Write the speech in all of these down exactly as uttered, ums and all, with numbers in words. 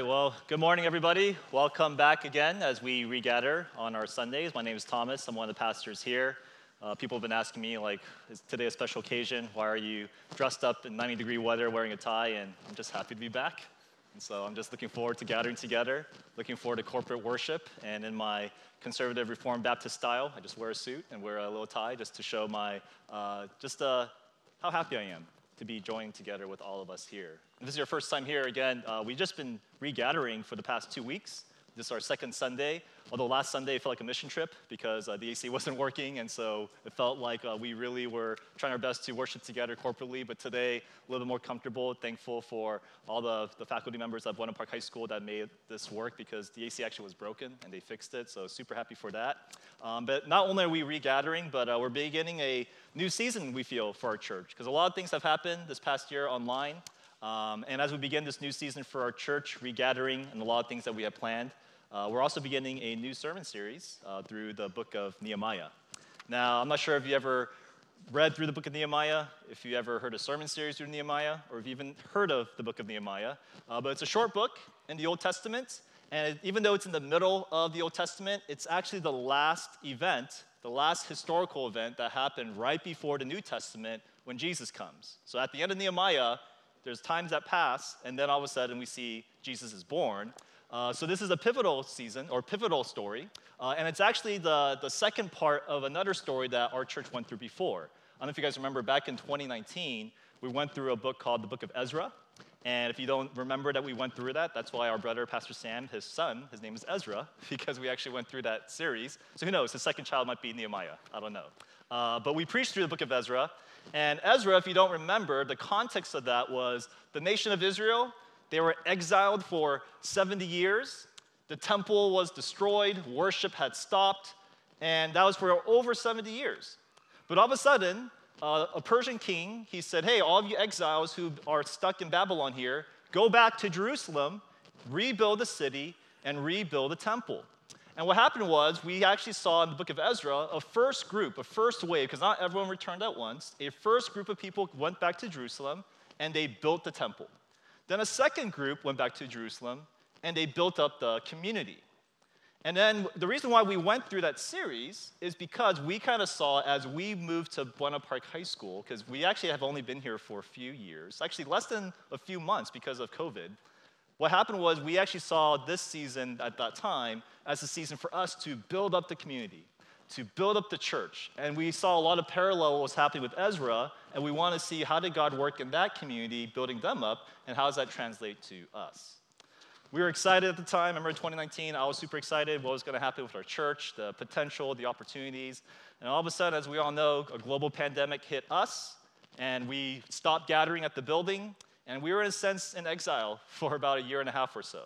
right, well, good morning, everybody. Welcome back again as we regather on our Sundays. My name is Thomas. I'm one of the pastors here. Uh, people have been asking me, like, is today a special occasion? Why are you dressed up in ninety degree weather wearing a tie? And I'm just happy to be back. And so I'm just looking forward to gathering together, looking forward to corporate worship. And in my conservative Reformed Baptist style, I just wear a suit and wear a little tie just to show my, uh, just uh, how happy I am to be joined together with all of us here. If this is your first time here, again, uh, we've just been regathering for the past two weeks. This is our second Sunday, although last Sunday it felt like a mission trip because uh, the A C wasn't working, and so it felt like uh, we really were trying our best to worship together corporately, but today, a little bit more comfortable, thankful for all the, the faculty members at Buenapark High School that made this work because the A C actually was broken, and they fixed it, so super happy for that. Um, but not only are we regathering, but uh, we're beginning a new season, we feel, for our church, because a lot of things have happened this past year online. Um, and as we begin this new season for our church, regathering, and a lot of things that we have planned, uh, we're also beginning a new sermon series uh, through the book of Nehemiah. Now, I'm not sure if you ever read through the book of Nehemiah, if you ever heard a sermon series through Nehemiah, or if you even heard of the book of Nehemiah, uh, but it's a short book in the Old Testament, and even though it's in the middle of the Old Testament, it's actually the last event, the last historical event that happened right before the New Testament when Jesus comes. So at the end of Nehemiah, there's times that pass, and then all of a sudden we see Jesus is born. Uh, so this is a pivotal season, or pivotal story, uh, and it's actually the, the second part of another story that our church went through before. I don't know if you guys remember, back in twenty nineteen, we went through a book called the Book of Ezra, and if you don't remember that we went through that, that's why our brother, Pastor Sam, his son, his name is Ezra, because we actually went through that series. So who knows, his second child might be Nehemiah, I don't know. Uh, but we preached through the Book of Ezra, and Ezra, if you don't remember, the context of that was the nation of Israel, they were exiled for seventy years. The temple was destroyed, worship had stopped, and that was for over seventy years. But all of a sudden, uh, a Persian king, he said, hey, all of you exiles who are stuck in Babylon here, go back to Jerusalem, rebuild the city, and rebuild the temple. And what happened was, we actually saw in the book of Ezra a first group, a first wave, because not everyone returned at once. A first group of people went back to Jerusalem, and they built the temple. Then a second group went back to Jerusalem, and they built up the community. And then the reason why we went through that series is because we kind of saw as we moved to Buenapark High School, because we actually have only been here for a few years, actually less than a few months because of COVID. What happened was we actually saw this season at that time as a season for us to build up the community, to build up the church. And we saw a lot of parallel what was happening with Ezra, and we want to see how did God work in that community, building them up, and how does that translate to us? We were excited at the time. I remember twenty nineteen, I was super excited what was going to happen with our church, the potential, the opportunities. And all of a sudden, as we all know, a global pandemic hit us, and we stopped gathering at the building. And we were, in a sense, in exile for about a year and a half or so.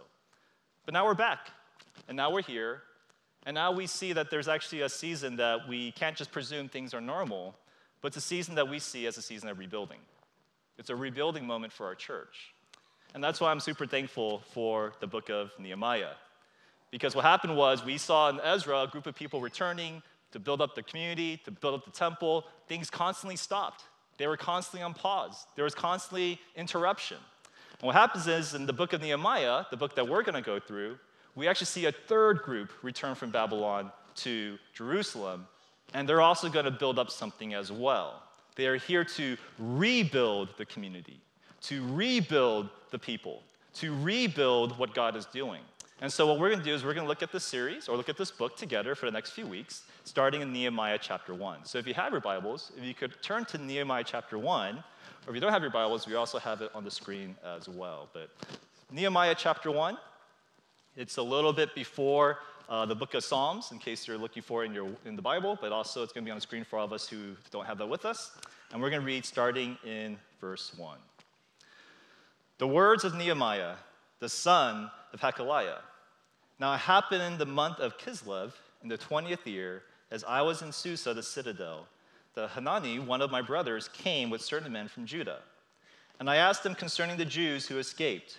But now we're back, and now we're here, and now we see that there's actually a season that we can't just presume things are normal, but it's a season that we see as a season of rebuilding. It's a rebuilding moment for our church. And that's why I'm super thankful for the book of Nehemiah. Because what happened was we saw in Ezra a group of people returning to build up the community, to build up the temple. Things constantly stopped. They were constantly on pause. There was constantly interruption. And what happens is, in the book of Nehemiah, the book that we're going to go through, we actually see a third group return from Babylon to Jerusalem, and they're also going to build up something as well. They are here to rebuild the community, to rebuild the people, to rebuild what God is doing. And so what we're going to do is we're going to look at this series, or look at this book together for the next few weeks, starting in Nehemiah chapter one. So if you have your Bibles, if you could turn to Nehemiah chapter one, or if you don't have your Bibles, we also have it on the screen as well. But Nehemiah chapter one, it's a little bit before uh, the book of Psalms, in case you're looking for it in, your, in the Bible, but also it's going to be on the screen for all of us who don't have that with us. And we're going to read starting in verse one. The words of Nehemiah, the son of Hakaliah. Now it happened in the month of Kislev, in the twentieth year, as I was in Susa, the citadel, that Hanani, one of my brothers, came with certain men from Judah. And I asked them concerning the Jews who escaped,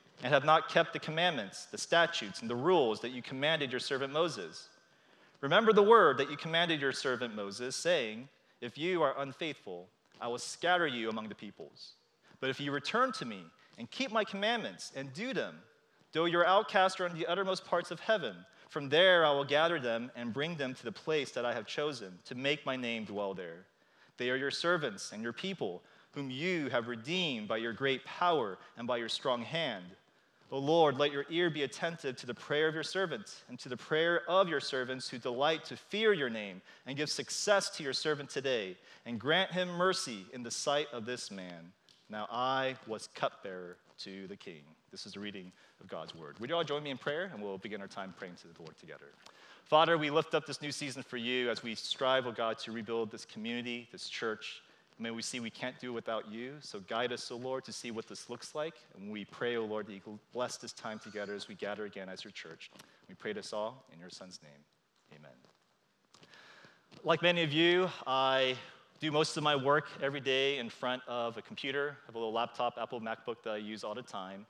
and have not kept the commandments, the statutes, and the rules that you commanded your servant Moses. Remember the word that you commanded your servant Moses, saying, if you are unfaithful, I will scatter you among the peoples. But if you return to me and keep my commandments and do them, though your outcasts are in the uttermost parts of heaven, from there I will gather them and bring them to the place that I have chosen to make my name dwell there. They are your servants and your people, whom you have redeemed by your great power and by your strong hand. O Lord, let your ear be attentive to the prayer of your servants and to the prayer of your servants who delight to fear your name, and give success to your servant today, and grant him mercy in the sight of this man. Now I was cupbearer to the king. This is the reading of God's word. Would you all join me in prayer, and we'll begin our time praying to the Lord together. Father, we lift up this new season for you as we strive, oh God, to rebuild this community, this church. May we see we can't do without you, so guide us, O Lord, to see what this looks like. And we pray, O Lord, that you bless this time together as we gather again as your church. We pray this all in your son's name. Amen. Like many of you, I do most of my work every day in front of a computer. I have a little laptop, Apple MacBook, that I use all the time.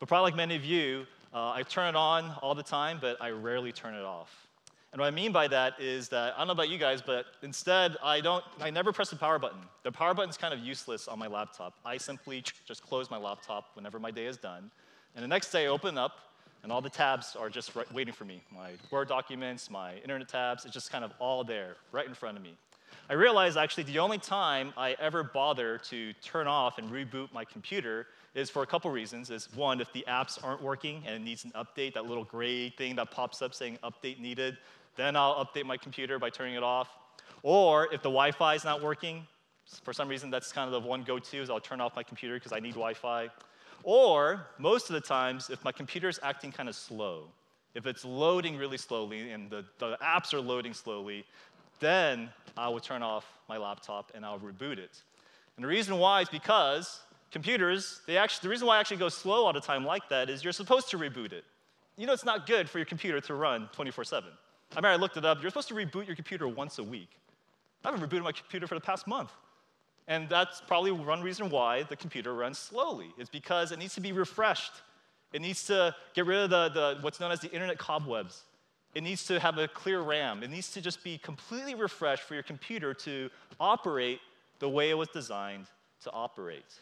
But probably like many of you, uh, I turn it on all the time, but I rarely turn it off. And what I mean by that is that, I don't know about you guys, but instead, I don't, I never press the power button. The power button's kind of useless on my laptop. I simply just close my laptop whenever my day is done. And the next day, I open up, and all the tabs are just right, waiting for me. My Word documents, my internet tabs, it's just kind of all there, right in front of me. I realized, actually, the only time I ever bother to turn off and reboot my computer is for a couple reasons. Is one, if the apps aren't working and it needs an update, that little gray thing that pops up saying update needed, then I'll update my computer by turning it off. Or if the Wi-Fi is not working, for some reason that's kind of the one go-to, is I'll turn off my computer because I need Wi-Fi. Or most of the times, if my computer's acting kind of slow, if it's loading really slowly and the, the apps are loading slowly, then I will turn off my laptop and I'll reboot it. And the reason why is because computers, they actually, the reason why I actually go slow all the time like that is you're supposed to reboot it. You know it's not good for your computer to run twenty-four seven. I mean, I looked it up. You're supposed to reboot your computer once a week. I haven't rebooted my computer for the past month. And that's probably one reason why the computer runs slowly. It's because it needs to be refreshed. It needs to get rid of the, the what's known as the internet cobwebs. It needs to have a clear RAM. It needs to just be completely refreshed for your computer to operate the way it was designed to operate.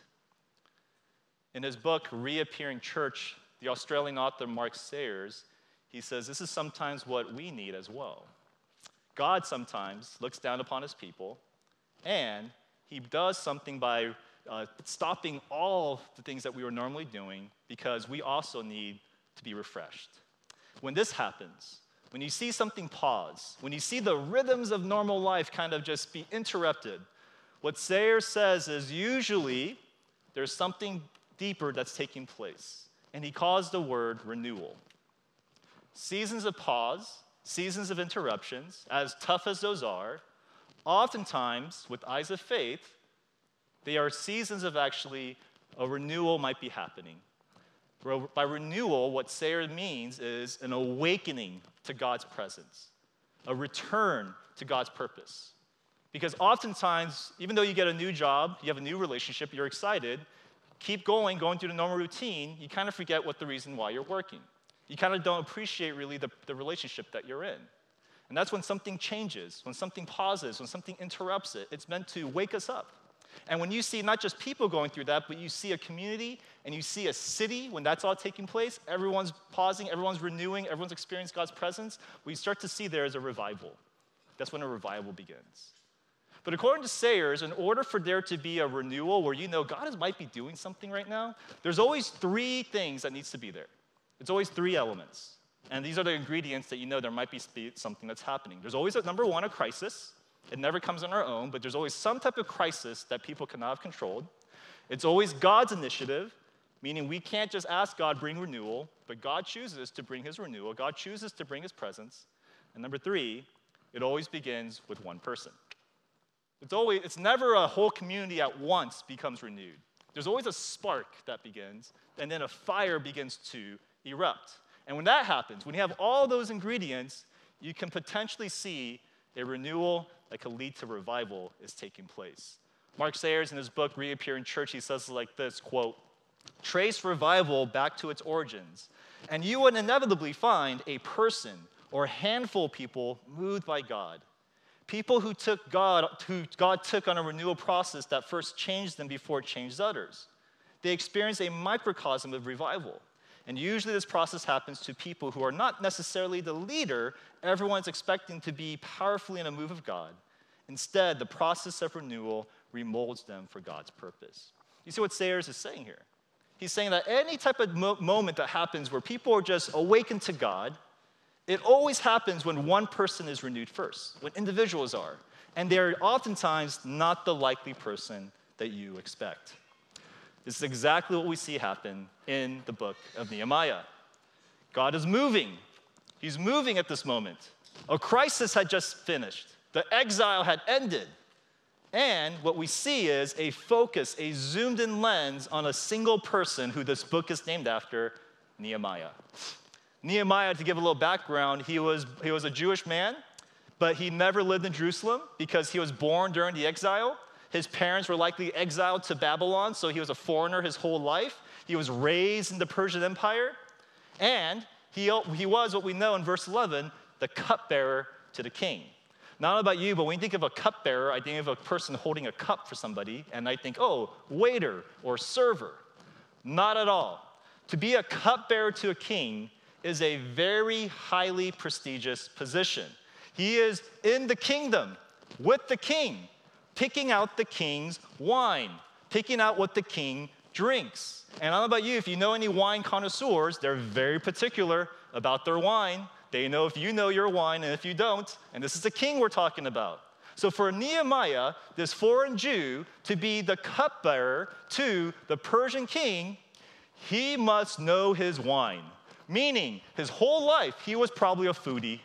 In his book, Reappearing Church, the Australian author Mark Sayers, he says, this is sometimes what we need as well. God sometimes looks down upon his people, and he does something by uh, stopping all the things that we were normally doing because we also need to be refreshed. When this happens, when you see something pause, when you see the rhythms of normal life kind of just be interrupted, what Sayers says is usually there's something deeper that's taking place, and he calls the word renewal. Seasons of pause, seasons of interruptions, as tough as those are, oftentimes, with eyes of faith, they are seasons of actually a renewal might be happening. By renewal, what Sayers means is an awakening to God's presence, a return to God's purpose. Because oftentimes, even though you get a new job, you have a new relationship, you're excited, keep going, going through the normal routine, you kind of forget what the reason why you're working. You kind of don't appreciate really the, the relationship that you're in. And that's when something changes, when something pauses, when something interrupts it. It's meant to wake us up. And when you see not just people going through that, but you see a community and you see a city, when that's all taking place, everyone's pausing, everyone's renewing, everyone's experiencing God's presence, we start to see there is a revival. That's when a revival begins. But according to Sayers, in order for there to be a renewal where you know God is, might be doing something right now, there's always three things that needs to be there. It's always three elements. And these are the ingredients that you know there might be something that's happening. There's always, a, number one, a crisis. It never comes on our own, but there's always some type of crisis that people cannot have controlled. It's always God's initiative, meaning we can't just ask God, bring renewal, but God chooses to bring his renewal. God chooses to bring his presence. And number three, it always begins with one person. It's always, it's never a whole community at once becomes renewed. There's always a spark that begins, and then a fire begins to erupt. And when that happens, when you have all those ingredients, you can potentially see a renewal that could lead to revival is taking place. Mark Sayers, in his book, Reappearing Church, he says like this, quote, "Trace revival back to its origins, and you would inevitably find a person or a handful of people moved by God. People who took God, who God took on a renewal process that first changed them before it changed others. They experienced a microcosm of revival. And usually this process happens to people who are not necessarily the leader everyone's expecting to be powerfully in a move of God. Instead, the process of renewal remolds them for God's purpose." You see what Sayers is saying here? He's saying that any type of mo- moment that happens where people are just awakened to God, it always happens when one person is renewed first, when individuals are. And they're oftentimes not the likely person that you expect. This is exactly what we see happen in the book of Nehemiah. God is moving. He's moving at this moment. A crisis had just finished. The exile had ended. And what we see is a focus, a zoomed-in lens on a single person who this book is named after, Nehemiah. Nehemiah, to give a little background, he was, he was a Jewish man, but he never lived in Jerusalem because he was born during the exile. His parents were likely exiled to Babylon, so he was a foreigner his whole life. He was raised in the Persian Empire, and he, he was what we know in verse eleven, the cupbearer to the king. Not about you, but when you think of a cupbearer, I think of a person holding a cup for somebody, and I think, oh, waiter or server. Not at all. To be a cupbearer to a king is a very highly prestigious position. He is in the kingdom with the king, picking out the king's wine, picking out what the king drinks. And I don't know about you, if you know any wine connoisseurs, they're very particular about their wine. They know if you know your wine and if you don't, and this is the king we're talking about. So for Nehemiah, this foreign Jew, to be the cupbearer to the Persian king, he must know his wine. Meaning, his whole life, he was probably a foodie.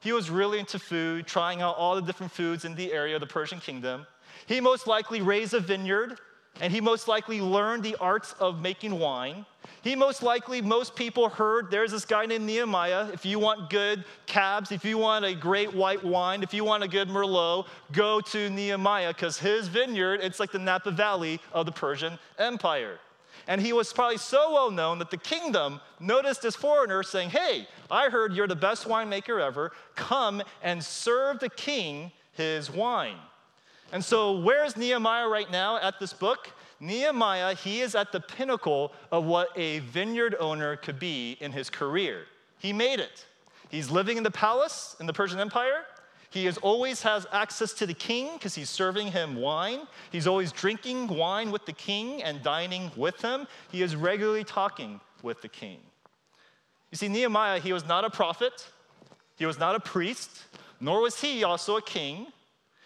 He was really into food, trying out all the different foods in the area of the Persian kingdom. He most likely raised a vineyard, and he most likely learned the arts of making wine. He most likely, most people heard, there's this guy named Nehemiah. If you want good cabs, if you want a great white wine, if you want a good Merlot, go to Nehemiah, because his vineyard, it's like the Napa Valley of the Persian Empire. And he was probably so well known that the kingdom noticed this foreigner saying, hey, I heard you're the best winemaker ever. Come and serve the king his wine. And so where's Nehemiah right now at this book? Nehemiah, he is at the pinnacle of what a vineyard owner could be in his career. He made it. He's living in the palace in the Persian Empire. He is always has access to the king because he's serving him wine. He's always drinking wine with the king and dining with him. He is regularly talking with the king. You see, Nehemiah, he was not a prophet. He was not a priest, nor was he also a king.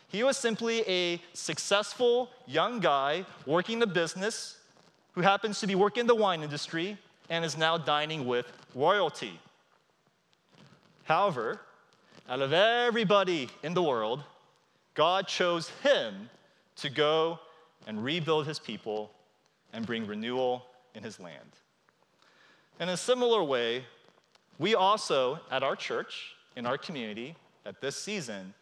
He was simply a successful young guy working the business who happens to be working in the wine industry and is now dining with royalty. However, out of everybody in the world, God chose him to go and rebuild his people and bring renewal in his land. In a similar way, we also, at our church, in our community, at this season,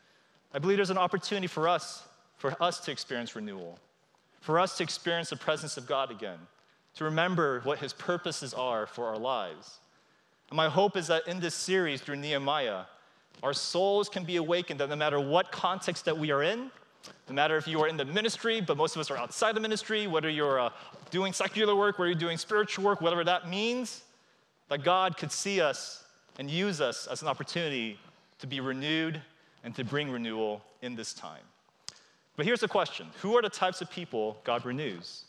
I believe there's an opportunity for us, for us to experience renewal, for us to experience the presence of God again, to remember what his purposes are for our lives. And my hope is that in this series through Nehemiah, our souls can be awakened that no matter what context that we are in, no matter if you are in the ministry, but most of us are outside the ministry, whether you're uh, doing secular work, whether you're doing spiritual work, whatever that means, that God could see us and use us as an opportunity to be renewed and to bring renewal in this time. But here's the question. Who are the types of people God renews?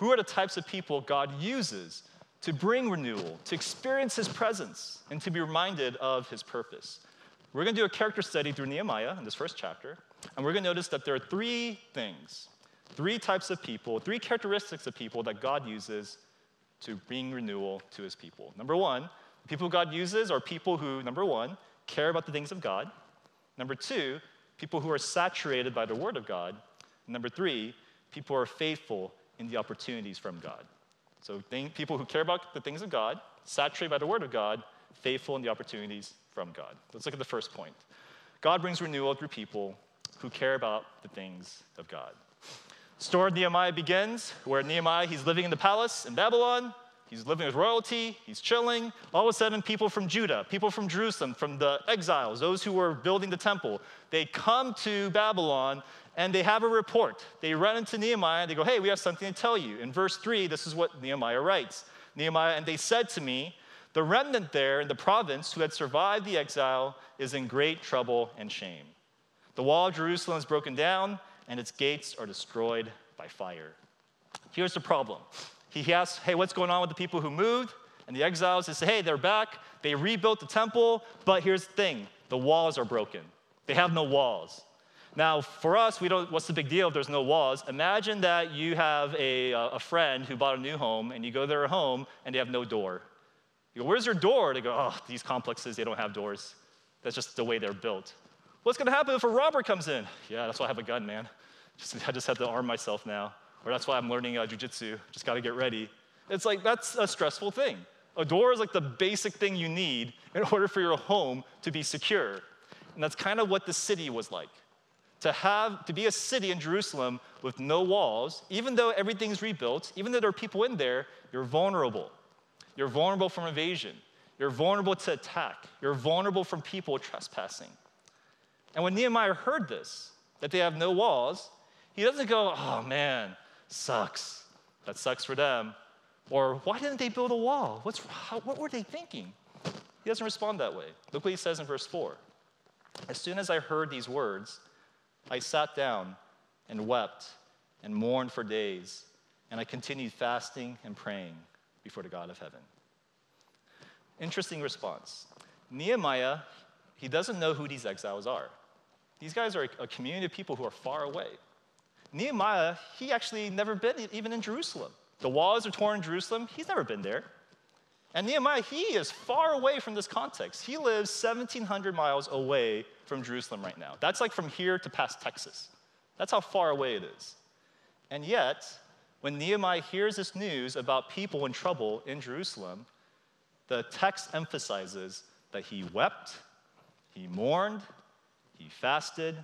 Who are the types of people God uses to bring renewal, to experience his presence, and to be reminded of his purpose. We're going to do a character study through Nehemiah in this first chapter, and we're going to notice that there are three things, three types of people, three characteristics of people that God uses to bring renewal to his people. Number one, the people God uses are people who, number one, care about the things of God. Number two, people who are saturated by the word of God. And number three, people who are faithful in the opportunities from God. So thing, people who care about the things of God, saturated by the word of God, faithful in the opportunities from God. Let's look at the first point. God brings renewal through people who care about the things of God. The story of Nehemiah begins where Nehemiah, he's living in the palace in Babylon. He's living with royalty. He's chilling. All of a sudden, people from Judah, people from Jerusalem, from the exiles, those who were building the temple, they come to Babylon, and they have a report. They run into Nehemiah, and they go, hey, we have something to tell you. In verse three, this is what Nehemiah writes. Nehemiah, and they said to me, the remnant there in the province who had survived the exile is in great trouble and shame. The wall of Jerusalem is broken down, and its gates are destroyed by fire. Here's the problem. He asks, hey, what's going on with the people who moved? And the exiles, they say, hey, they're back. They rebuilt the temple. But here's the thing. The walls are broken. They have no walls. Now, for us, we don't, what's the big deal if there's no walls? Imagine that you have a, a friend who bought a new home, and you go to their home, and they have no door. You go, where's your door? They go, oh, these complexes, they don't have doors. That's just the way they're built. What's going to happen if a robber comes in? Yeah, that's why I have a gun, man. Just, I just have to arm myself now. Or that's why I'm learning uh, jiu-jitsu. Just got to get ready. It's like, that's a stressful thing. A door is like the basic thing you need in order for your home to be secure. And that's kind of what the city was like. To have, to be a city in Jerusalem with no walls, even though everything's rebuilt, even though there are people in there, you're vulnerable. You're vulnerable from invasion. You're vulnerable to attack. You're vulnerable from people trespassing. And when Nehemiah heard this, that they have no walls, he doesn't go, oh, man, sucks. That sucks for them. Or why didn't they build a wall? What's, how, what were they thinking? He doesn't respond that way. Look what he says in verse four. As soon as I heard these words, I sat down and wept and mourned for days, and I continued fasting and praying before the God of heaven. Interesting response. Nehemiah, he doesn't know who these exiles are. These guys are a community of people who are far away. Nehemiah, he actually never been even in Jerusalem. The walls are torn in Jerusalem. He's never been there. And Nehemiah, he is far away from this context. He lives seventeen hundred miles away from Jerusalem right now. That's like from here to past Texas. That's how far away it is. And yet, when Nehemiah hears this news about people in trouble in Jerusalem, the text emphasizes that he wept, he mourned, he fasted,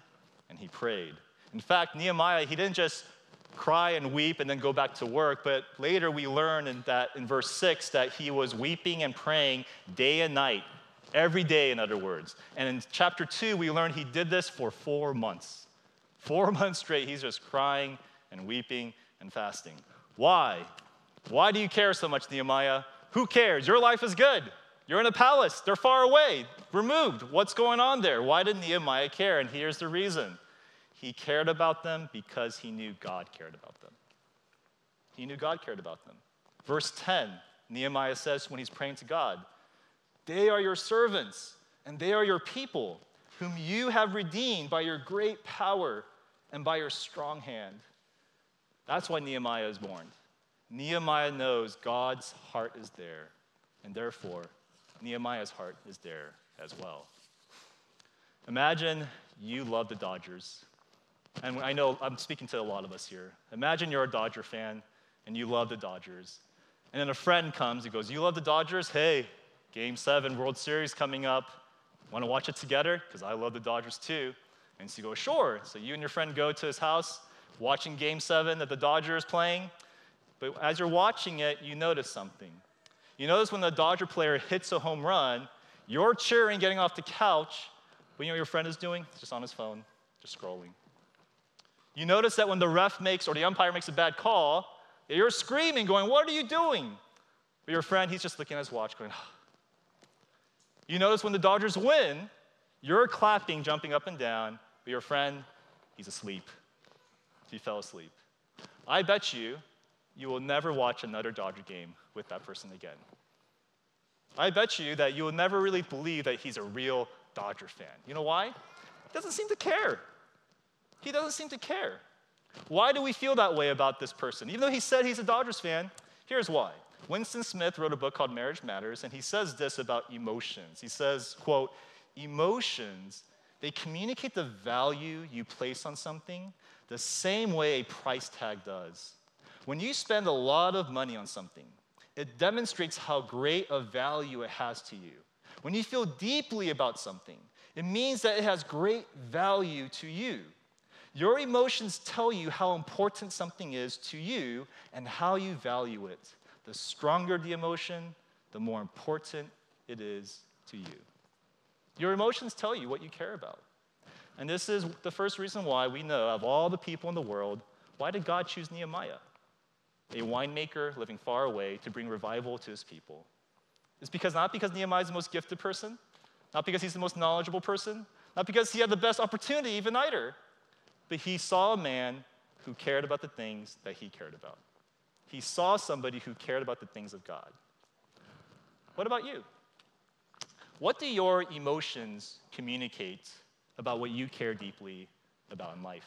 and he prayed. In fact, Nehemiah, he didn't just cry and weep and then go back to work, but later we learn in, that, in verse six that he was weeping and praying day and night, every day, in other words. And in chapter two, we learn he did this for four months. Four months straight, he's just crying and weeping and fasting. Why? Why do you care so much, Nehemiah? Who cares? Your life is good. You're in a palace. They're far away, removed. What's going on there? Why did Nehemiah care? And here's the reason. He cared about them because he knew God cared about them. He knew God cared about them. Verse ten, Nehemiah says when he's praying to God, they are your servants and they are your people whom you have redeemed by your great power and by your strong hand. That's why Nehemiah is born. Nehemiah knows God's heart is there, and therefore Nehemiah's heart is there as well. Imagine you love the Dodgers. And I know I'm speaking to a lot of us here. Imagine you're a Dodger fan, and you love the Dodgers. And then a friend comes and goes, you love the Dodgers? Hey, Game seven World Series coming up. Want to watch it together? Because I love the Dodgers too. And so you go, sure. So you and your friend go to his house, watching Game seven that the Dodgers playing. But as you're watching it, you notice something. You notice when the Dodger player hits a home run, you're cheering, getting off the couch. But you know what your friend is doing? He's just on his phone, just scrolling. You notice that when the ref makes or the umpire makes a bad call, you're screaming, going, what are you doing? But your friend, he's just looking at his watch, going, oh. You notice when the Dodgers win, you're clapping, jumping up and down, but your friend, he's asleep. He fell asleep. I bet you you will never watch another Dodger game with that person again. I bet you that you will never really believe that he's a real Dodger fan. You know why? He doesn't seem to care. He doesn't seem to care. Why do we feel that way about this person? Even though he said he's a Dodgers fan, here's why. Winston Smith wrote a book called Marriage Matters, and he says this about emotions. He says, quote, "Emotions, they communicate the value you place on something the same way a price tag does. When you spend a lot of money on something, it demonstrates how great a value it has to you. When you feel deeply about something, it means that it has great value to you. Your emotions tell you how important something is to you and how you value it. The stronger the emotion, the more important it is to you." Your emotions tell you what you care about. And this is the first reason why we know, of all the people in the world, why did God choose Nehemiah, a winemaker living far away, to bring revival to his people? It's because not because Nehemiah is the most gifted person, not because he's the most knowledgeable person, not because he had the best opportunity even either, but he saw a man who cared about the things that he cared about. He saw somebody who cared about the things of God. What about you? What do your emotions communicate about what you care deeply about in life?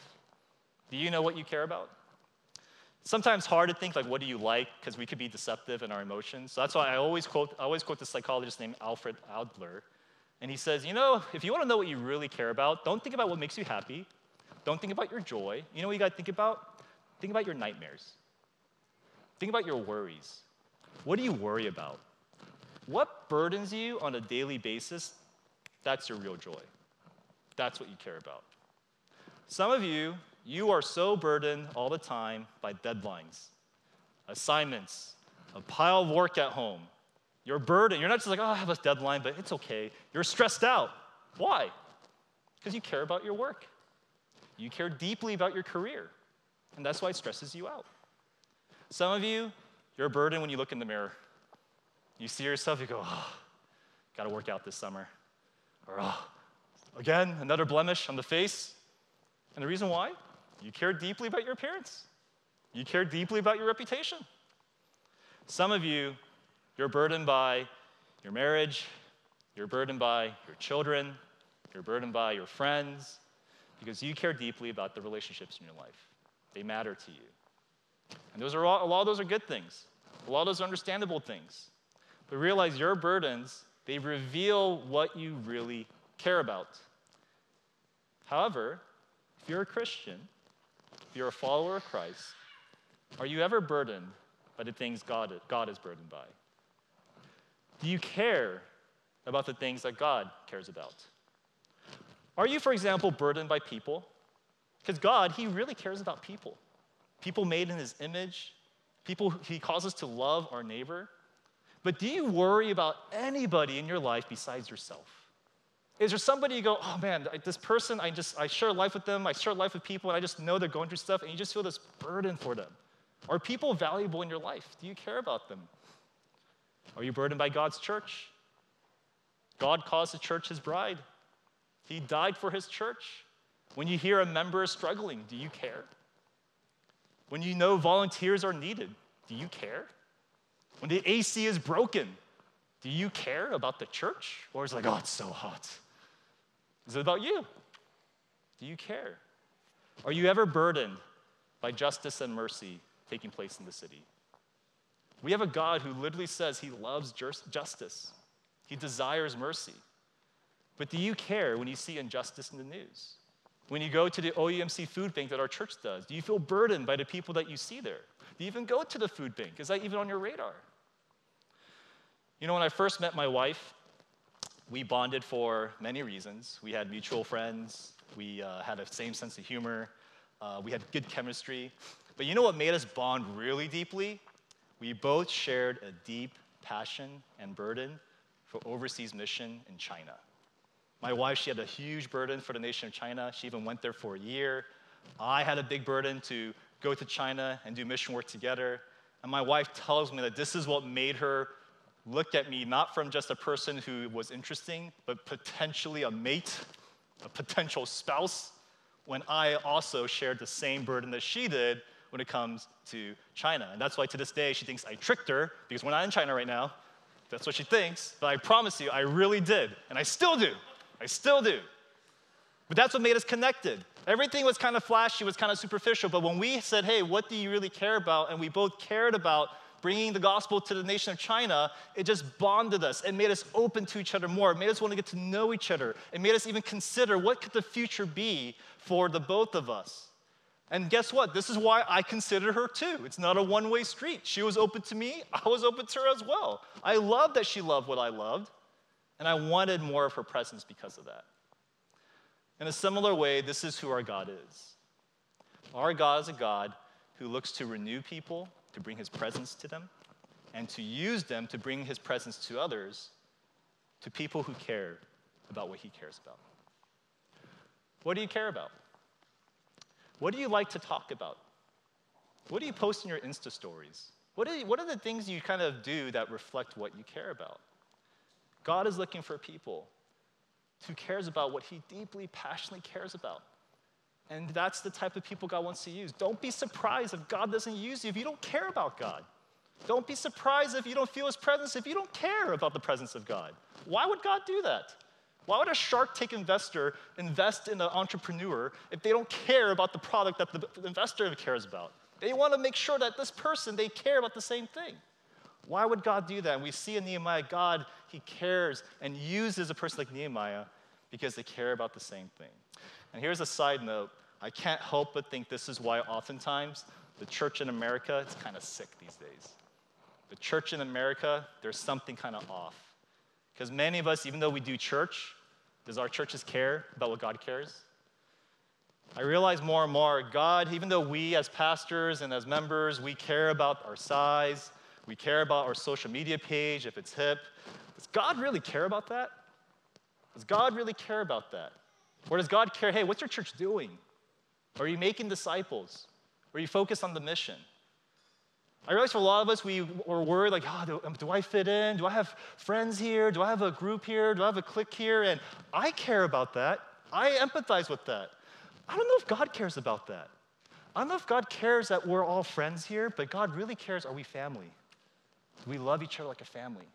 Do you know what you care about? It's sometimes hard to think, like, what do you like? Because we could be deceptive in our emotions. So that's why I always quote, I always quote this psychologist named Alfred Adler. And he says, you know, if you want to know what you really care about, don't think about what makes you happy. Don't think about your joy. You know what you got to think about? Think about your nightmares. Think about your worries. What do you worry about? What burdens you on a daily basis? That's your real joy. That's what you care about. Some of you, you are so burdened all the time by deadlines, assignments, a pile of work at home. You're burdened. You're not just like, oh, I have a deadline, but it's okay. You're stressed out. Why? Because you care about your work. You care deeply about your career, and that's why it stresses you out. Some of you, you're a burden when you look in the mirror. You see yourself, you go, oh, got to work out this summer. Or, oh, again, another blemish on the face. And the reason why? You care deeply about your appearance. You care deeply about your reputation. Some of you, you're burdened by your marriage. You're burdened by your children. You're burdened by your friends, because you care deeply about the relationships in your life. They matter to you. And those are all, a lot of those are good things. A lot of those are understandable things. But realize your burdens, they reveal what you really care about. However, if you're a Christian, if you're a follower of Christ, are you ever burdened by the things God, God is burdened by? Do you care about the things that God cares about? Are you, for example, burdened by people? Because God, he really cares about people. People made in his image, people he calls us to love our neighbor. But do you worry about anybody in your life besides yourself? Is there somebody you go, oh man, this person, I just I share life with them, I share life with people, and I just know they're going through stuff, and you just feel this burden for them? Are people valuable in your life? Do you care about them? Are you burdened by God's church? God calls the church his bride. He died for his church. When you hear a member is struggling, do you care? When you know volunteers are needed, do you care? When the A C is broken, do you care about the church? Or is it like, oh, it's so hot? Is it about you? Do you care? Are you ever burdened by justice and mercy taking place in the city? We have a God who literally says he loves justice. He desires mercy. But do you care when you see injustice in the news? When you go to the O U M C food bank that our church does, do you feel burdened by the people that you see there? Do you even go to the food bank? Is that even on your radar? You know, when I first met my wife, we bonded for many reasons. We had mutual friends. We uh, had the same sense of humor. Uh, we had good chemistry. But you know what made us bond really deeply? We both shared a deep passion and burden for overseas mission in China. My wife, she had a huge burden for the nation of China. She even went there for a year. I had a big burden to go to China and do mission work together. And my wife tells me that this is what made her look at me, not from just a person who was interesting, but potentially a mate, a potential spouse, when I also shared the same burden that she did when it comes to China. And that's why to this day she thinks I tricked her, because we're not in China right now. That's what she thinks. But I promise you, I really did. And I still do. I still do. But that's what made us connected. Everything was kind of flashy, was kind of superficial. But when we said, hey, what do you really care about? And we both cared about bringing the gospel to the nation of China, it just bonded us. It made us open to each other more. It made us want to get to know each other. It made us even consider what could the future be for the both of us. And guess what? This is why I consider her too. It's not a one-way street. She was open to me. I was open to her as well. I loved that she loved what I loved, and I wanted more of her presence because of that. In a similar way, this is who our God is. Our God is a God who looks to renew people, to bring his presence to them, and to use them to bring his presence to others, to people who care about what he cares about. What do you care about? What do you like to talk about? What do you post in your Insta stories? What are, what are the things you kind of do that reflect what you care about? God is looking for people who cares about what he deeply, passionately cares about. And that's the type of people God wants to use. Don't be surprised if God doesn't use you if you don't care about God. Don't be surprised if you don't feel his presence, if you don't care about the presence of God. Why would God do that? Why would a Shark Tank investor invest in an entrepreneur if they don't care about the product that the investor cares about? They want to make sure that this person, they care about the same thing. Why would God do that? And we see in Nehemiah, God, he cares and uses a person like Nehemiah because they care about the same thing. And here's a side note. I can't help but think this is why oftentimes the church in America is kind of sick these days. The church in America, there's something kind of off. Because many of us, even though we do church, does our churches care about what God cares? I realize more and more, God, even though we as pastors and as members, we care about our size, we care about our social media page, if it's hip, does God really care about that? Does God really care about that? Or does God care, hey, what's your church doing? Are you making disciples? Are you focused on the mission? I realize for a lot of us, we were worried, like, oh, do, do I fit in? Do I have friends here? Do I have a group here? Do I have a clique here? And I care about that. I empathize with that. I don't know if God cares about that. I don't know if God cares that we're all friends here, but God really cares, are we family? Do we love each other like a family?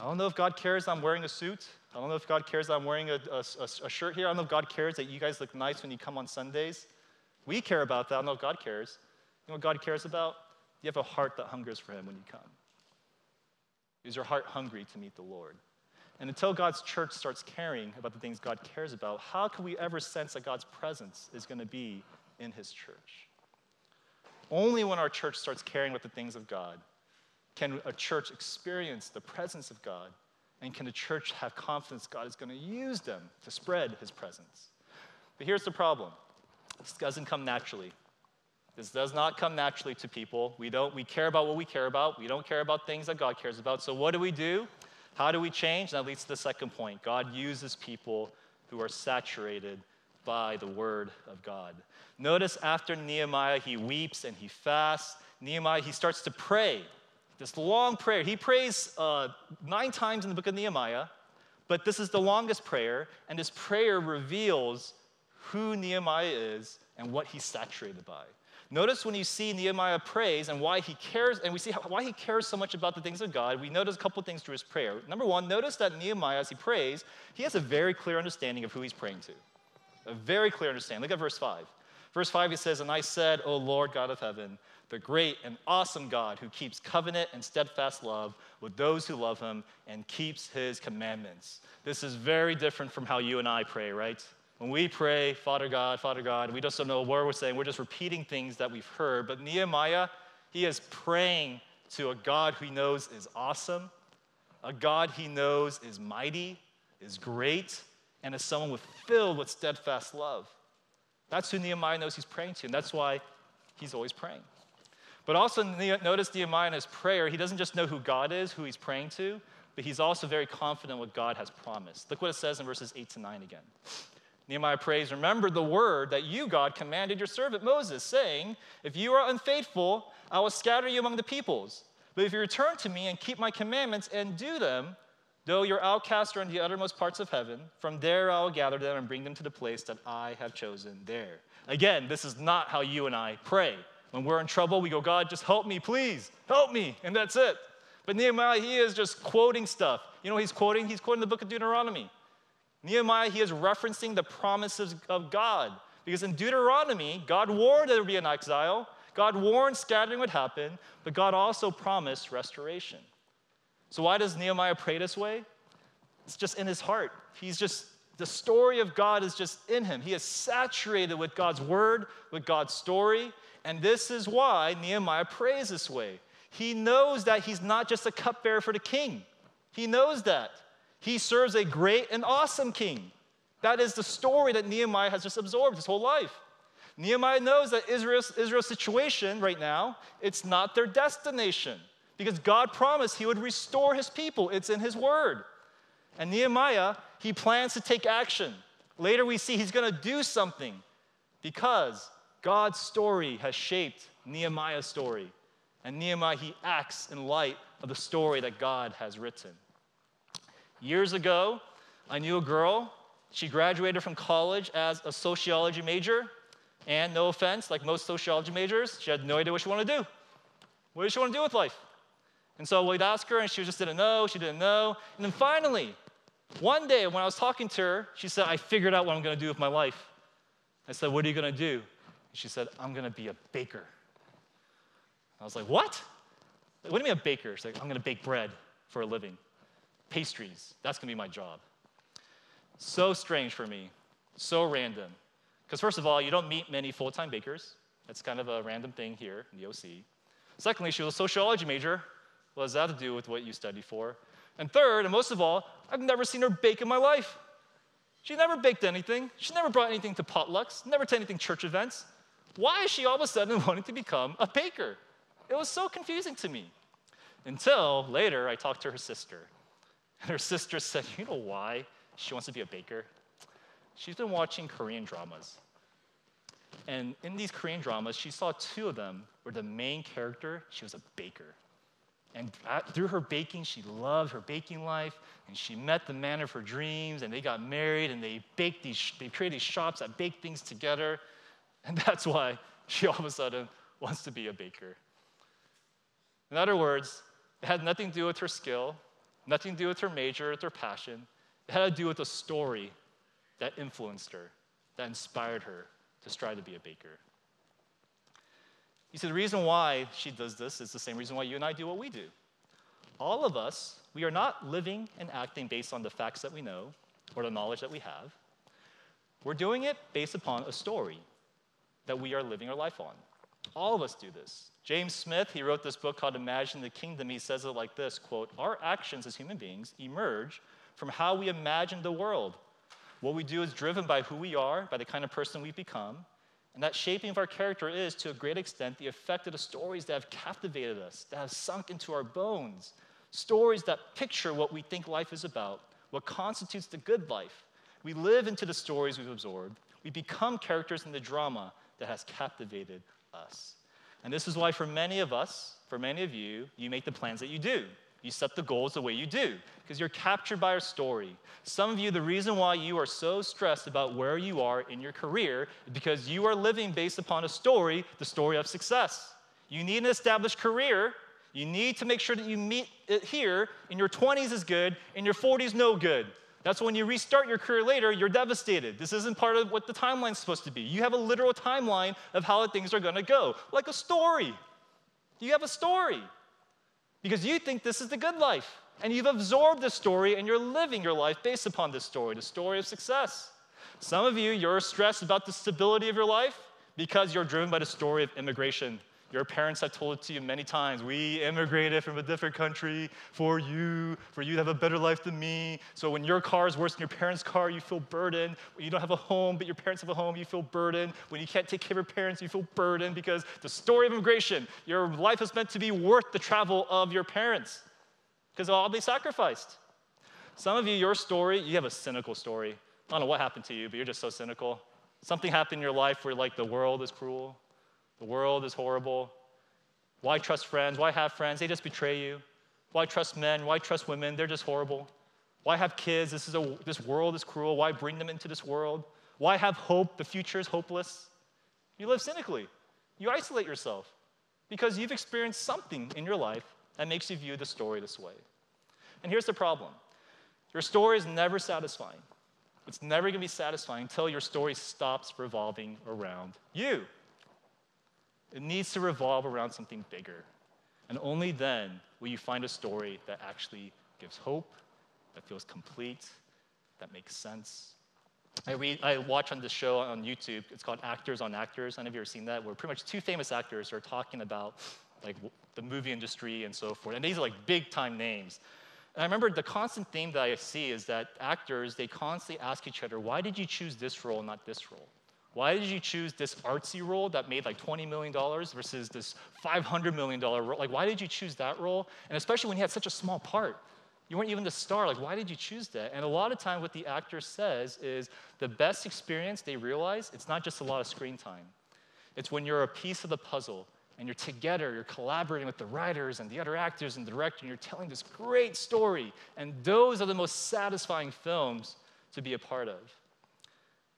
I don't know if God cares that I'm wearing a suit. I don't know if God cares that I'm wearing a, a, a shirt here. I don't know if God cares that you guys look nice when you come on Sundays. We care about that. I don't know if God cares. You know what God cares about? You have a heart that hungers for him when you come. Is your heart hungry to meet the Lord? And until God's church starts caring about the things God cares about, how can we ever sense that God's presence is going to be in his church? Only when our church starts caring about the things of God can a church experience the presence of God, and can the church have confidence God is going to use them to spread his presence? But here's the problem. This doesn't come naturally. This does not come naturally to people. We don't, we care about what we care about. We don't care about things that God cares about. So what do we do? How do we change? And that leads to the second point. God uses people who are saturated by the word of God. Notice after Nehemiah, he weeps and he fasts. Nehemiah, he starts to pray. This long prayer. He prays uh, nine times in the book of Nehemiah, but this is the longest prayer, and this prayer reveals who Nehemiah is and what he's saturated by. Notice when you see Nehemiah prays and why he cares, and we see how, why he cares so much about the things of God, we notice a couple things through his prayer. Number one, notice that Nehemiah, as he prays, he has a very clear understanding of who he's praying to. A very clear understanding. Look at verse five. Verse five, he says, "And I said, O Lord God of heaven, the great and awesome God who keeps covenant and steadfast love with those who love him and keeps his commandments." This is very different from how you and I pray, right? When we pray, Father God, Father God, we just don't know what we're saying. We're just repeating things that we've heard. But Nehemiah, he is praying to a God who he knows is awesome, a God he knows is mighty, is great, and is someone with, filled with steadfast love. That's who Nehemiah knows he's praying to, and that's why he's always praying. But also notice Nehemiah in his prayer, he doesn't just know who God is, who he's praying to, but he's also very confident what God has promised. Look what it says in verses eight to nine again. Nehemiah prays, "Remember the word that you, God, commanded your servant Moses, saying, if you are unfaithful, I will scatter you among the peoples. But if you return to me and keep my commandments and do them, Though your outcasts are in the uttermost parts of heaven, from there I'll gather them and bring them to the place that I have chosen there. Again, this is not how you and I pray. When we're in trouble, we go, God, just help me, please, help me, and that's it. But Nehemiah, he is just quoting stuff. You know what he's quoting? He's quoting the book of Deuteronomy. Nehemiah, he is referencing the promises of God. Because in Deuteronomy, God warned there would be an exile. God warned scattering would happen, but God also promised restoration. So why does Nehemiah pray this way? It's just in his heart. He's just, the story of God is just in him. He is saturated with God's word, with God's story. And this is why Nehemiah prays this way. He knows that he's not just a cupbearer for the king. He knows that. He serves a great and awesome king. That is the story that Nehemiah has just absorbed his whole life. Nehemiah knows that Israel's, Israel's situation right now, it's not their destination. Because God promised he would restore his people. It's in his word. And Nehemiah, he plans to take action. Later we see he's going to do something because God's story has shaped Nehemiah's story. And Nehemiah, he acts in light of the story that God has written. Years ago, I knew a girl. She graduated from college as a sociology major. And no offense, like most sociology majors, she had no idea what she wanted to do. What did she want to do with life? And so we'd ask her, and she just didn't know, she didn't know. And then finally, one day when I was talking to her, she said, I figured out what I'm going to do with my life. I said, what are you going to do? And she said, I'm going to be a baker. I was like, what? What do you mean a baker? She's like, I'm going to bake bread for a living. Pastries, that's going to be my job. So strange for me, so random. Because first of all, you don't meet many full-time bakers. That's kind of a random thing here in the O C. Secondly, she was a sociology major. What does that have to do with what you study for? And third, and most of all, I've never seen her bake in my life. She never baked anything. She never brought anything to potlucks, never to anything church events. Why is she all of a sudden wanting to become a baker? It was so confusing to me. Until later, I talked to her sister. And her sister said, you know why she wants to be a baker? She's been watching Korean dramas. And in these Korean dramas, she saw two of them where the main character, she was a baker. And through her baking, she loved her baking life, and she met the man of her dreams, and they got married, and they baked these, they created these shops that bake things together, and that's why she all of a sudden wants to be a baker. In other words, it had nothing to do with her skill, nothing to do with her major, with her passion. It had to do with a story that influenced her, that inspired her to strive to be a baker. You see, the reason why she does this is the same reason why you and I do what we do. All of us, we are not living and acting based on the facts that we know or the knowledge that we have. We're doing it based upon a story that we are living our life on. All of us do this. James Smith, he wrote this book called Imagine the Kingdom. He says it like this, quote, our actions as human beings emerge from how we imagine the world. What we do is driven by who we are, by the kind of person we become, and that shaping of our character is, to a great extent, the effect of the stories that have captivated us, that have sunk into our bones, stories that picture what we think life is about, what constitutes the good life. We live into the stories we've absorbed. We become characters in the drama that has captivated us. And this is why for many of us, for many of you, you make the plans that you do. You set the goals the way you do, because you're captured by our story. Some of you, the reason why you are so stressed about where you are in your career is because you are living based upon a story, the story of success. You need an established career. You need to make sure that you meet it here. In your twenties is good, in your forties, no good. That's when you restart your career later, you're devastated. This isn't part of what the timeline's supposed to be. You have a literal timeline of how things are gonna go, like a story. You have a story. Because you think this is the good life, and you've absorbed this story, and you're living your life based upon this story, the story of success. Some of you, you're stressed about the stability of your life because you're driven by the story of immigration. Your parents have told it to you many times. We immigrated from a different country for you, for you to have a better life than me. So when your car is worse than your parents' car, you feel burdened. When you don't have a home, but your parents have a home, you feel burdened. When you can't take care of your parents, you feel burdened because the story of immigration, your life is meant to be worth the travel of your parents because all they sacrificed. Some of you, your story, you have a cynical story. I don't know what happened to you, but you're just so cynical. Something happened in your life where like the world is cruel. The world is horrible. Why trust friends? Why have friends? They just betray you. Why trust men? Why trust women? They're just horrible. Why have kids? This is a, this world is cruel. Why bring them into this world? Why have hope? The future is hopeless. You live cynically. You isolate yourself because you've experienced something in your life that makes you view the story this way. And here's the problem. Your story is never satisfying. It's never going to be satisfying until your story stops revolving around you. It needs to revolve around something bigger. And only then will you find a story that actually gives hope, that feels complete, that makes sense. I, read, I watch on this show on YouTube. It's called Actors on Actors. I don't know if you've ever seen that, where pretty much two famous actors are talking about like the movie industry and so forth. And these are like big-time names. And I remember the constant theme that I see is that actors, they constantly ask each other, why did you choose this role, not this role? Why did you choose this artsy role that made like twenty million dollars versus this five hundred million dollars role? Like, why did you choose that role? And especially when you had such a small part. You weren't even the star. Like, why did you choose that? And a lot of time what the actor says is the best experience, they realize, it's not just a lot of screen time. It's when you're a piece of the puzzle and you're together, you're collaborating with the writers and the other actors and director, and you're telling this great story. And those are the most satisfying films to be a part of.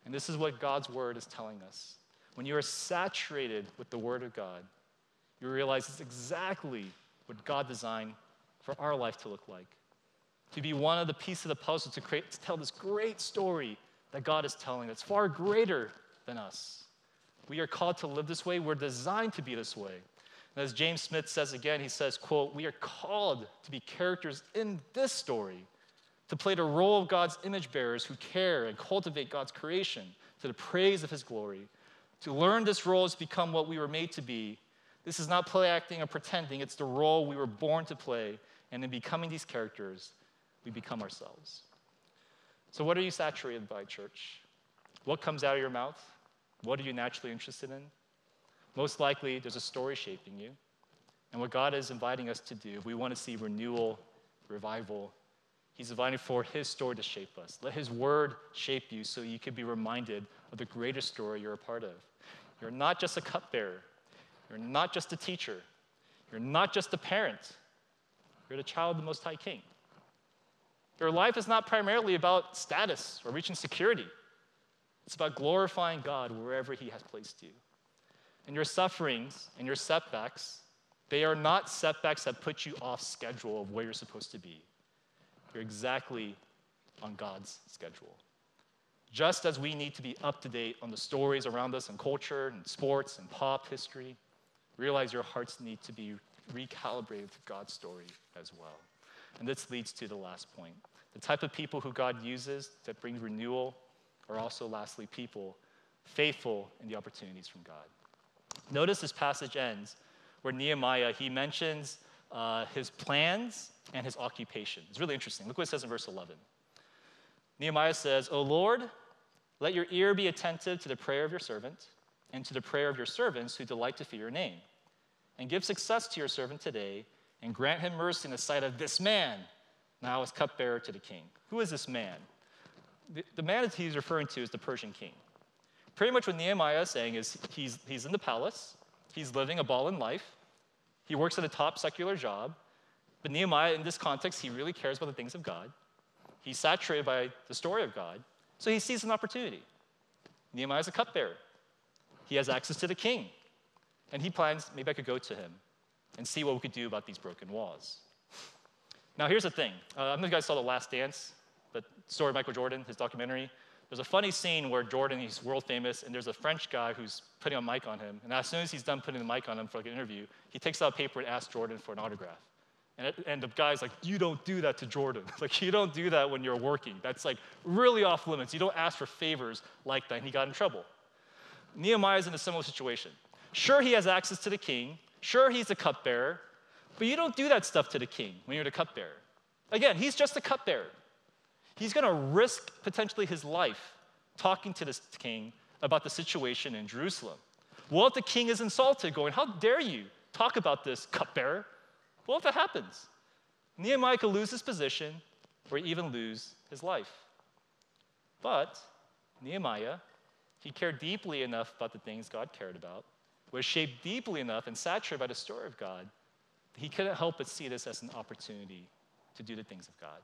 And this is what God's word is telling us. When you are saturated with the word of God, you realize it's exactly what God designed for our life to look like. To be one of the pieces of the puzzle to create, to tell this great story that God is telling that's far greater than us. We are called to live this way. We're designed to be this way. And as James Smith says again, he says, quote, we are called to be characters in this story, to play the role of God's image bearers who care and cultivate God's creation to the praise of his glory. To learn this role is to become what we were made to be. This is not play acting or pretending. It's the role we were born to play. And in becoming these characters, we become ourselves. So what are you saturated by, church? What comes out of your mouth? What are you naturally interested in? Most likely, there's a story shaping you. And what God is inviting us to do, we want to see renewal, revival. He's inviting for his story to shape us. Let his word shape you so you can be reminded of the greater story you're a part of. You're not just a cupbearer. You're not just a teacher. You're not just a parent. You're the child of the Most High King. Your life is not primarily about status or reaching security. It's about glorifying God wherever he has placed you. And your sufferings and your setbacks, they are not setbacks that put you off schedule of where you're supposed to be. You're exactly on God's schedule. Just as we need to be up to date on the stories around us and culture and sports and pop history, realize your hearts need to be recalibrated to God's story as well. And this leads to the last point. The type of people who God uses that bring renewal are also, lastly, people faithful in the opportunities from God. Notice this passage ends where Nehemiah, he mentions uh, his plans and his occupation. It's really interesting. Look what it says in verse eleven. Nehemiah says, O Lord, let your ear be attentive to the prayer of your servant and to the prayer of your servants who delight to fear your name. And give success to your servant today and grant him mercy in the sight of this man, now as cupbearer to the king. Who is this man? The, the man that he's referring to is the Persian king. Pretty much what Nehemiah is saying is he's, he's in the palace. He's living a ballin' life. He works at a top secular job. But Nehemiah, in this context, he really cares about the things of God. He's saturated by the story of God. So he sees an opportunity. Nehemiah is a cupbearer. He has access to the king. And he plans, maybe I could go to him and see what we could do about these broken walls. Now, here's the thing. Uh, I don't know if you guys saw The Last Dance. The story of Michael Jordan, his documentary. There's a funny scene where Jordan, he's world famous, and there's a French guy who's putting a mic on him. And as soon as he's done putting the mic on him for like an interview, he takes out a paper and asks Jordan for an autograph. And, it, and the guy's like, you don't do that to Jordan. Like, you don't do that when you're working. That's like really off limits. You don't ask for favors like that. And he got in trouble. Nehemiah's in a similar situation. Sure, he has access to the king. Sure, he's a cupbearer. But you don't do that stuff to the king when you're the cupbearer. Again, he's just a cupbearer. He's going to risk potentially his life talking to this king about the situation in Jerusalem. Well, if the king is insulted, going, how dare you talk about this, cupbearer? Well, if that happens, Nehemiah could lose his position or even lose his life. But Nehemiah, he cared deeply enough about the things God cared about, was shaped deeply enough and saturated by the story of God, he couldn't help but see this as an opportunity to do the things of God.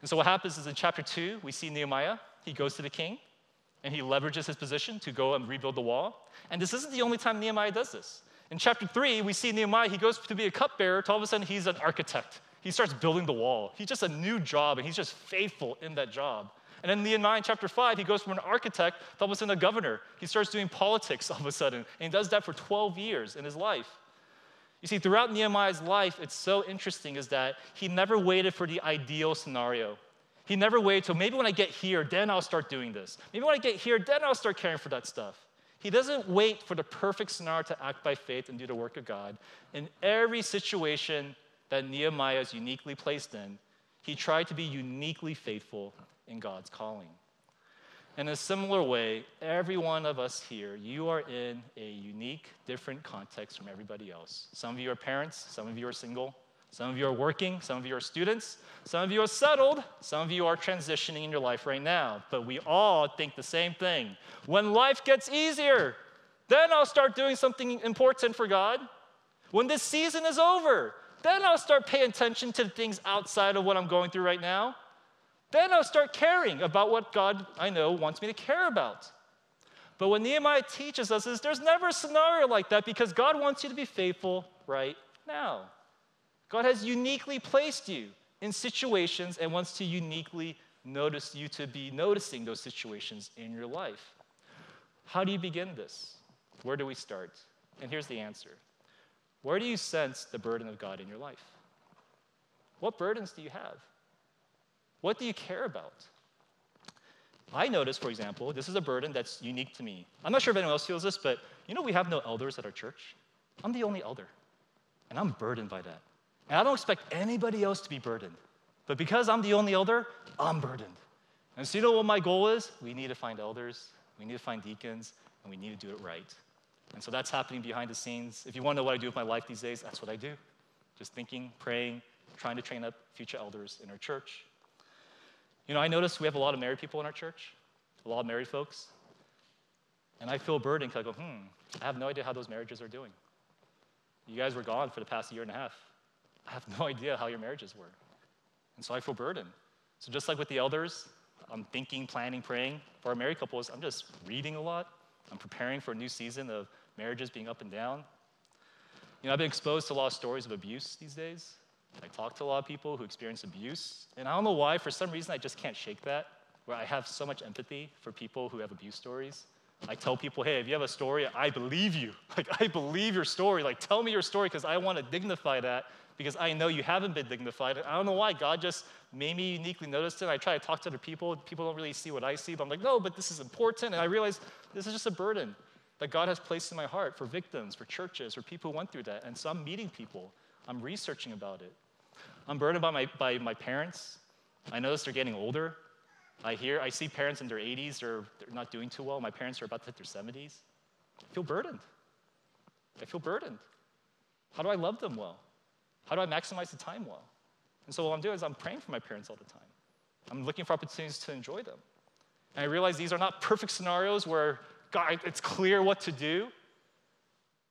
And so what happens is in chapter two, we see Nehemiah. He goes to the king, and he leverages his position to go and rebuild the wall. And this isn't the only time Nehemiah does this. In chapter three, we see Nehemiah. He goes to be a cupbearer. All of a sudden, he's an architect. He starts building the wall. He's just a new job, and he's just faithful in that job. And in Nehemiah chapter five, he goes from an architect to all of a sudden a governor. He starts doing politics all of a sudden, and he does that for twelve years in his life. You see, throughout Nehemiah's life, it's so interesting is that he never waited for the ideal scenario. He never waited till maybe when I get here, then I'll start doing this. Maybe when I get here, then I'll start caring for that stuff. He doesn't wait for the perfect scenario to act by faith and do the work of God. In every situation that Nehemiah is uniquely placed in, he tried to be uniquely faithful in God's calling. In a similar way, every one of us here, you are in a unique, different context from everybody else. Some of you are parents, some of you are single, some of you are working, some of you are students, some of you are settled, some of you are transitioning in your life right now. But we all think the same thing. When life gets easier, then I'll start doing something important for God. When this season is over, then I'll start paying attention to the things outside of what I'm going through right now. Then I'll start caring about what God, I know, wants me to care about. But what Nehemiah teaches us is there's never a scenario like that because God wants you to be faithful right now. God has uniquely placed you in situations and wants to uniquely notice you to be noticing those situations in your life. How do you begin this? Where do we start? And here's the answer. Where do you sense the burden of God in your life? What burdens do you have? What do you care about? I notice, for example, this is a burden that's unique to me. I'm not sure if anyone else feels this, but you know we have no elders at our church? I'm the only elder, and I'm burdened by that. And I don't expect anybody else to be burdened, but because I'm the only elder, I'm burdened. And so you know what my goal is? We need to find elders, we need to find deacons, and we need to do it right. And so that's happening behind the scenes. If you want to know what I do with my life these days, that's what I do. Just thinking, praying, trying to train up future elders in our church. You know, I notice we have a lot of married people in our church, a lot of married folks. And I feel burdened because I go, hmm, I have no idea how those marriages are doing. You guys were gone for the past year and a half. I have no idea how your marriages were. And so I feel burdened. So just like with the elders, I'm thinking, planning, praying. For our married couples, I'm just reading a lot. I'm preparing for a new season of marriages being up and down. You know, I've been exposed to a lot of stories of abuse these days. I talk to a lot of people who experience abuse, and I don't know why, for some reason, I just can't shake that, where I have so much empathy for people who have abuse stories. I tell people, hey, if you have a story, I believe you. Like, I believe your story. Like, tell me your story, because I want to dignify that, because I know you haven't been dignified. I don't know why. God just made me uniquely noticed it. I try to talk to other people. People don't really see what I see, but I'm like, no, but this is important, and I realize this is just a burden that God has placed in my heart for victims, for churches, for people who went through that, and so I'm meeting people. I'm researching about it. I'm burdened by my, by my parents. I notice they're getting older. I hear, I see parents in their eighties, they're, they're not doing too well. My parents are about to hit their seventies. I feel burdened. I feel burdened. How do I love them well? How do I maximize the time well? And so what I'm doing is I'm praying for my parents all the time. I'm looking for opportunities to enjoy them. And I realize these are not perfect scenarios where, God, it's clear what to do,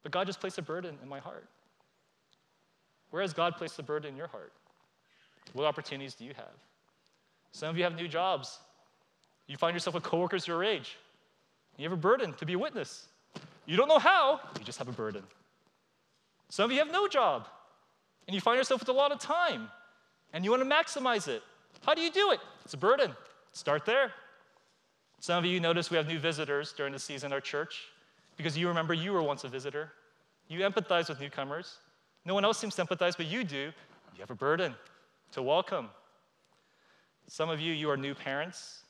but God just placed a burden in my heart. Where has God placed the burden in your heart? What opportunities do you have? Some of you have new jobs. You find yourself with coworkers your age. You have a burden to be a witness. You don't know how, you just have a burden. Some of you have no job, and you find yourself with a lot of time, and you want to maximize it. How do you do it? It's a burden. Start there. Some of you notice we have new visitors during the season at our church because you remember you were once a visitor. You empathize with newcomers. No one else seems to empathize, but you do. You have a burden to welcome. Some of you, you are new parents.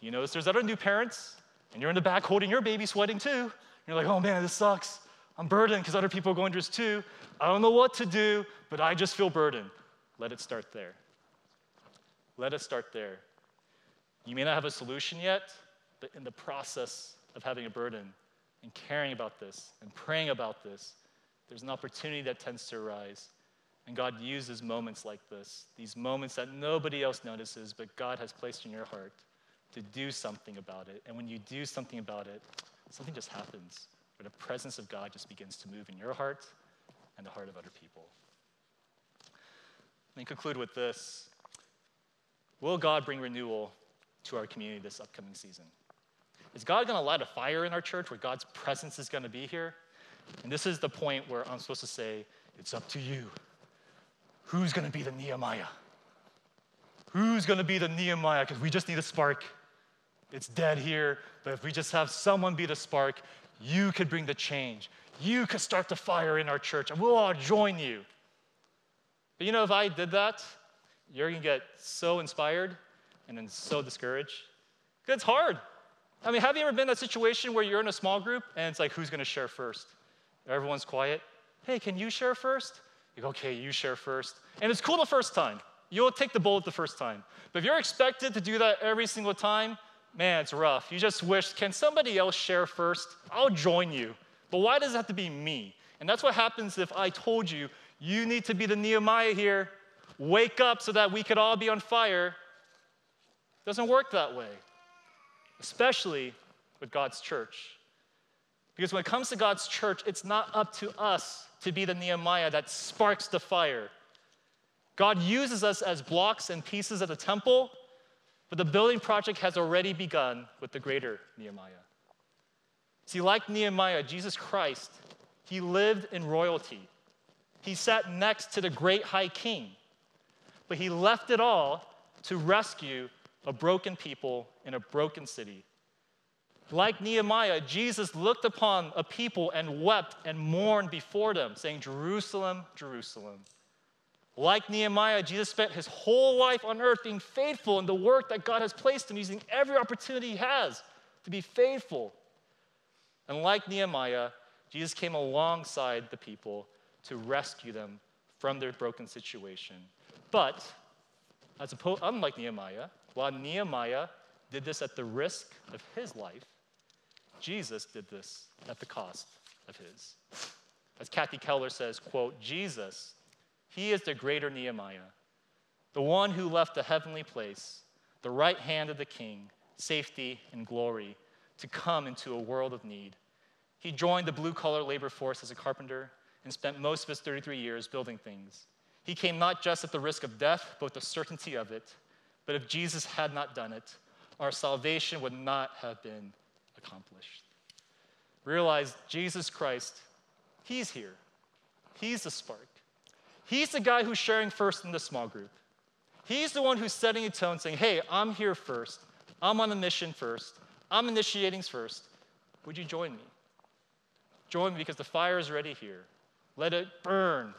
You notice there's other new parents, and you're in the back holding your baby, sweating too. You're like, oh man, this sucks. I'm burdened because other people are going through this too. I don't know what to do, but I just feel burdened. Let it start there. Let it start there. You may not have a solution yet, but in the process of having a burden and caring about this and praying about this, there's an opportunity that tends to arise, and God uses moments like this, these moments that nobody else notices, but God has placed in your heart to do something about it. And when you do something about it, something just happens, where the presence of God just begins to move in your heart and the heart of other people. Let me conclude with this. Will God bring renewal to our community this upcoming season? Is God going to light a fire in our church where God's presence is going to be here? And this is the point where I'm supposed to say, it's up to you. Who's going to be the Nehemiah? Who's going to be the Nehemiah? Because we just need a spark. It's dead here, but if we just have someone be the spark, you could bring the change. You could start the fire in our church, and we'll all join you. But you know, if I did that, you're going to get so inspired and then so discouraged. It's hard. I mean, have you ever been in a situation where you're in a small group, and it's like, who's going to share first? Everyone's quiet. Hey, can you share first? You go, okay, you share first. And it's cool the first time. You'll take the bullet the first time. But if you're expected to do that every single time, man, it's rough. You just wish, can somebody else share first? I'll join you. But why does it have to be me? And that's what happens if I told you, you need to be the Nehemiah here. Wake up so that we could all be on fire. It doesn't work that way, especially with God's church. Because when it comes to God's church, it's not up to us to be the Nehemiah that sparks the fire. God uses us as blocks and pieces of the temple, but the building project has already begun with the greater Nehemiah. See, like Nehemiah, Jesus Christ, he lived in royalty. He sat next to the great high king, but he left it all to rescue a broken people in a broken city. Like Nehemiah, Jesus looked upon a people and wept and mourned before them, saying, Jerusalem, Jerusalem. Like Nehemiah, Jesus spent his whole life on earth being faithful in the work that God has placed him, using every opportunity he has to be faithful. And like Nehemiah, Jesus came alongside the people to rescue them from their broken situation. But, as opposed, unlike Nehemiah, while Nehemiah did this at the risk of his life, Jesus did this at the cost of his. As Kathy Keller says, quote, Jesus, he is the greater Nehemiah, the one who left the heavenly place, the right hand of the king, safety and glory, to come into a world of need. He joined the blue-collar labor force as a carpenter and spent most of his thirty-three years building things. He came not just at the risk of death, but the certainty of it. But if Jesus had not done it, our salvation would not have been accomplished. Realize Jesus Christ, he's here. He's the spark. He's the guy who's sharing first in the small group. He's the one who's setting a tone, saying, hey, I'm here first. I'm on a mission first. I'm initiating first. Would you join me? Join me because the fire is already here. Let it burn.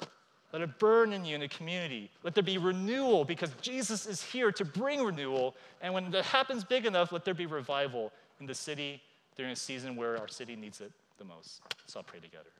Let it burn in you in the community. Let there be renewal because Jesus is here to bring renewal. And when that happens big enough, let there be revival in the city during a season where our city needs it the most. So I'll pray together.